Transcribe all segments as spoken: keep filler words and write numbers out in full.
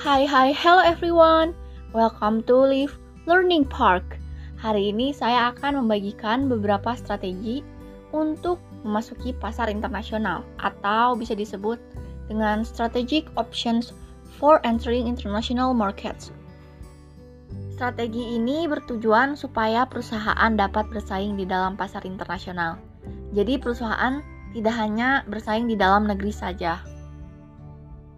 Hai hai, hello everyone, welcome to Live Learning Park. Hari ini saya akan membagikan beberapa strategi untuk memasuki pasar internasional atau bisa disebut dengan strategic options for entering international markets. Strategi ini bertujuan supaya perusahaan dapat bersaing di dalam pasar internasional. Jadi perusahaan tidak hanya bersaing di dalam negeri saja.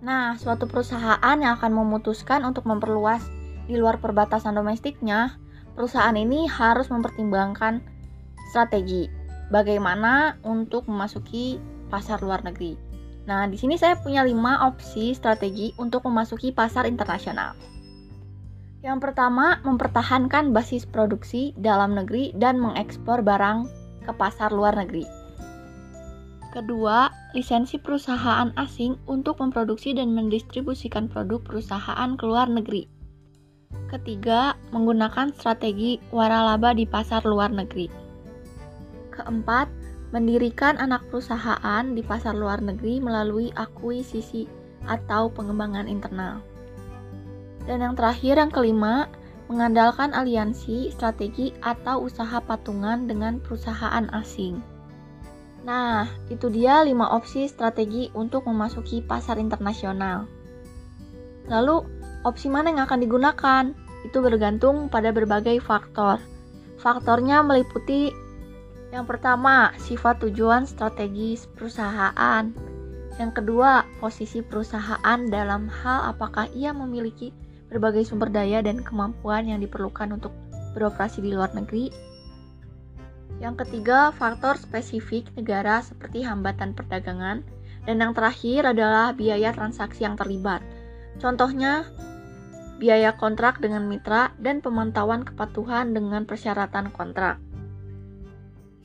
Nah, suatu perusahaan yang akan memutuskan untuk memperluas di luar perbatasan domestiknya, perusahaan ini harus mempertimbangkan strategi bagaimana untuk memasuki pasar luar negeri. Nah, di sini saya punya lima opsi strategi untuk memasuki pasar internasional. Yang pertama, mempertahankan basis produksi dalam negeri dan mengekspor barang ke pasar luar negeri. Kedua, lisensi perusahaan asing untuk memproduksi dan mendistribusikan produk perusahaan ke luar negeri. Ketiga, menggunakan strategi waralaba di pasar luar negeri. Keempat, mendirikan anak perusahaan di pasar luar negeri melalui akuisisi atau pengembangan internal. Dan yang terakhir, yang kelima, mengandalkan aliansi, strategi, atau usaha patungan dengan perusahaan asing. Nah, itu dia lima opsi strategi untuk memasuki pasar internasional. Lalu, opsi mana yang akan digunakan? Itu bergantung pada berbagai faktor. Faktornya meliputi yang pertama, sifat tujuan strategis perusahaan. Yang kedua, posisi perusahaan dalam hal apakah ia memiliki berbagai sumber daya dan kemampuan yang diperlukan untuk beroperasi di luar negeri. Yang ketiga, faktor spesifik negara seperti hambatan perdagangan. Dan yang terakhir adalah biaya transaksi yang terlibat. Contohnya, biaya kontrak dengan mitra dan pemantauan kepatuhan dengan persyaratan kontrak.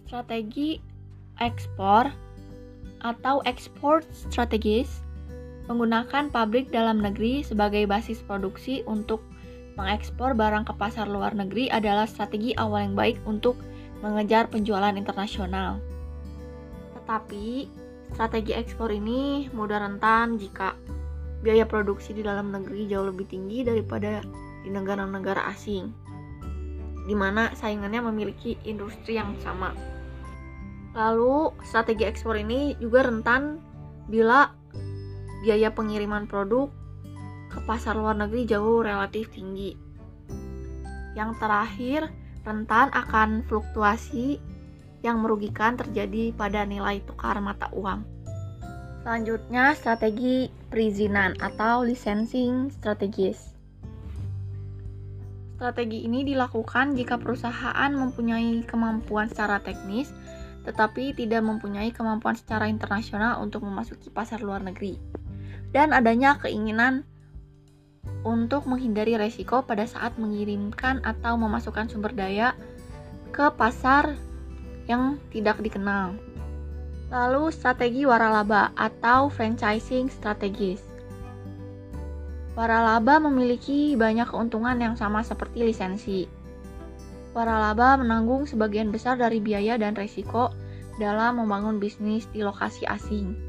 Strategi ekspor atau export strategis menggunakan pabrik dalam negeri sebagai basis produksi untuk mengekspor barang ke pasar luar negeri adalah strategi awal yang baik untuk mengejar penjualan internasional. Tetapi, strategi ekspor ini mudah rentan jika biaya produksi di dalam negeri jauh lebih tinggi daripada di negara-negara asing, di mana saingannya memiliki industri yang sama. Lalu, strategi ekspor ini juga rentan bila biaya pengiriman produk ke pasar luar negeri jauh relatif tinggi. Yang terakhir, rentan akan fluktuasi yang merugikan terjadi pada nilai tukar mata uang. Selanjutnya, strategi perizinan atau licensing strategis. Strategi ini dilakukan jika perusahaan mempunyai kemampuan secara teknis, tetapi tidak mempunyai kemampuan secara internasional untuk memasuki pasar luar negeri, dan adanya keinginan untuk menghindari resiko pada saat mengirimkan atau memasukkan sumber daya ke pasar yang tidak dikenal. Lalu, strategi waralaba atau franchising strategis. Waralaba memiliki banyak keuntungan yang sama seperti lisensi. Waralaba menanggung sebagian besar dari biaya dan resiko dalam membangun bisnis di lokasi asing.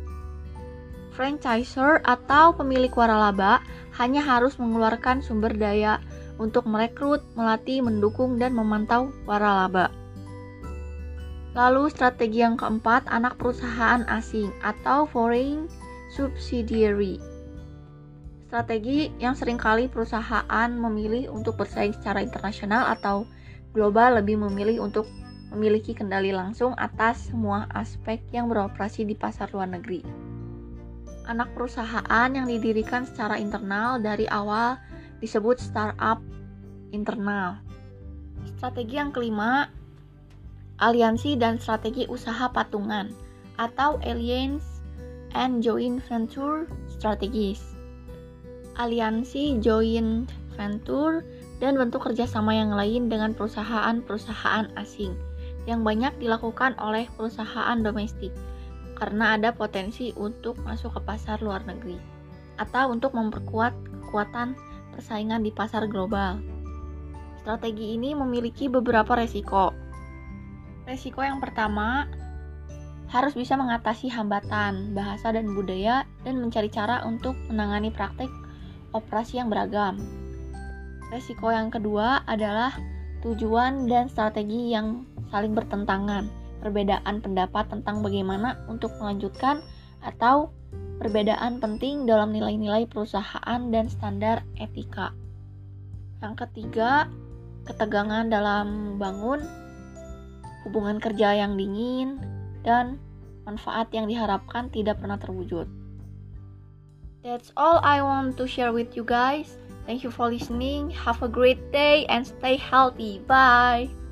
Franchisor atau pemilik waralaba hanya harus mengeluarkan sumber daya untuk merekrut, melatih, mendukung, dan memantau waralaba. Lalu strategi yang keempat, anak perusahaan asing atau foreign subsidiary. Strategi yang seringkali perusahaan memilih untuk bersaing secara internasional atau global lebih memilih untuk memiliki kendali langsung atas semua aspek yang beroperasi di pasar luar negeri. Anak perusahaan yang didirikan secara internal dari awal disebut startup internal. Strategi yang kelima, aliansi dan strategi usaha patungan atau alliance and joint venture strategies. Aliansi, joint venture, dan bentuk kerjasama yang lain dengan perusahaan-perusahaan asing yang banyak dilakukan oleh perusahaan domestik, karena ada potensi untuk masuk ke pasar luar negeri atau untuk memperkuat kekuatan persaingan di pasar global. Strategi ini memiliki beberapa resiko. Resiko yang pertama, harus bisa mengatasi hambatan, bahasa dan budaya, dan mencari cara untuk menangani praktik operasi yang beragam. Resiko yang kedua adalah tujuan dan strategi yang saling bertentangan, perbedaan pendapat tentang bagaimana untuk melanjutkan atau perbedaan penting dalam nilai-nilai perusahaan dan standar etika. Yang ketiga, ketegangan dalam membangun hubungan kerja yang dingin dan manfaat yang diharapkan tidak pernah terwujud. That's all I want to share with you guys. Thank you for listening. Have a great day and stay healthy. Bye.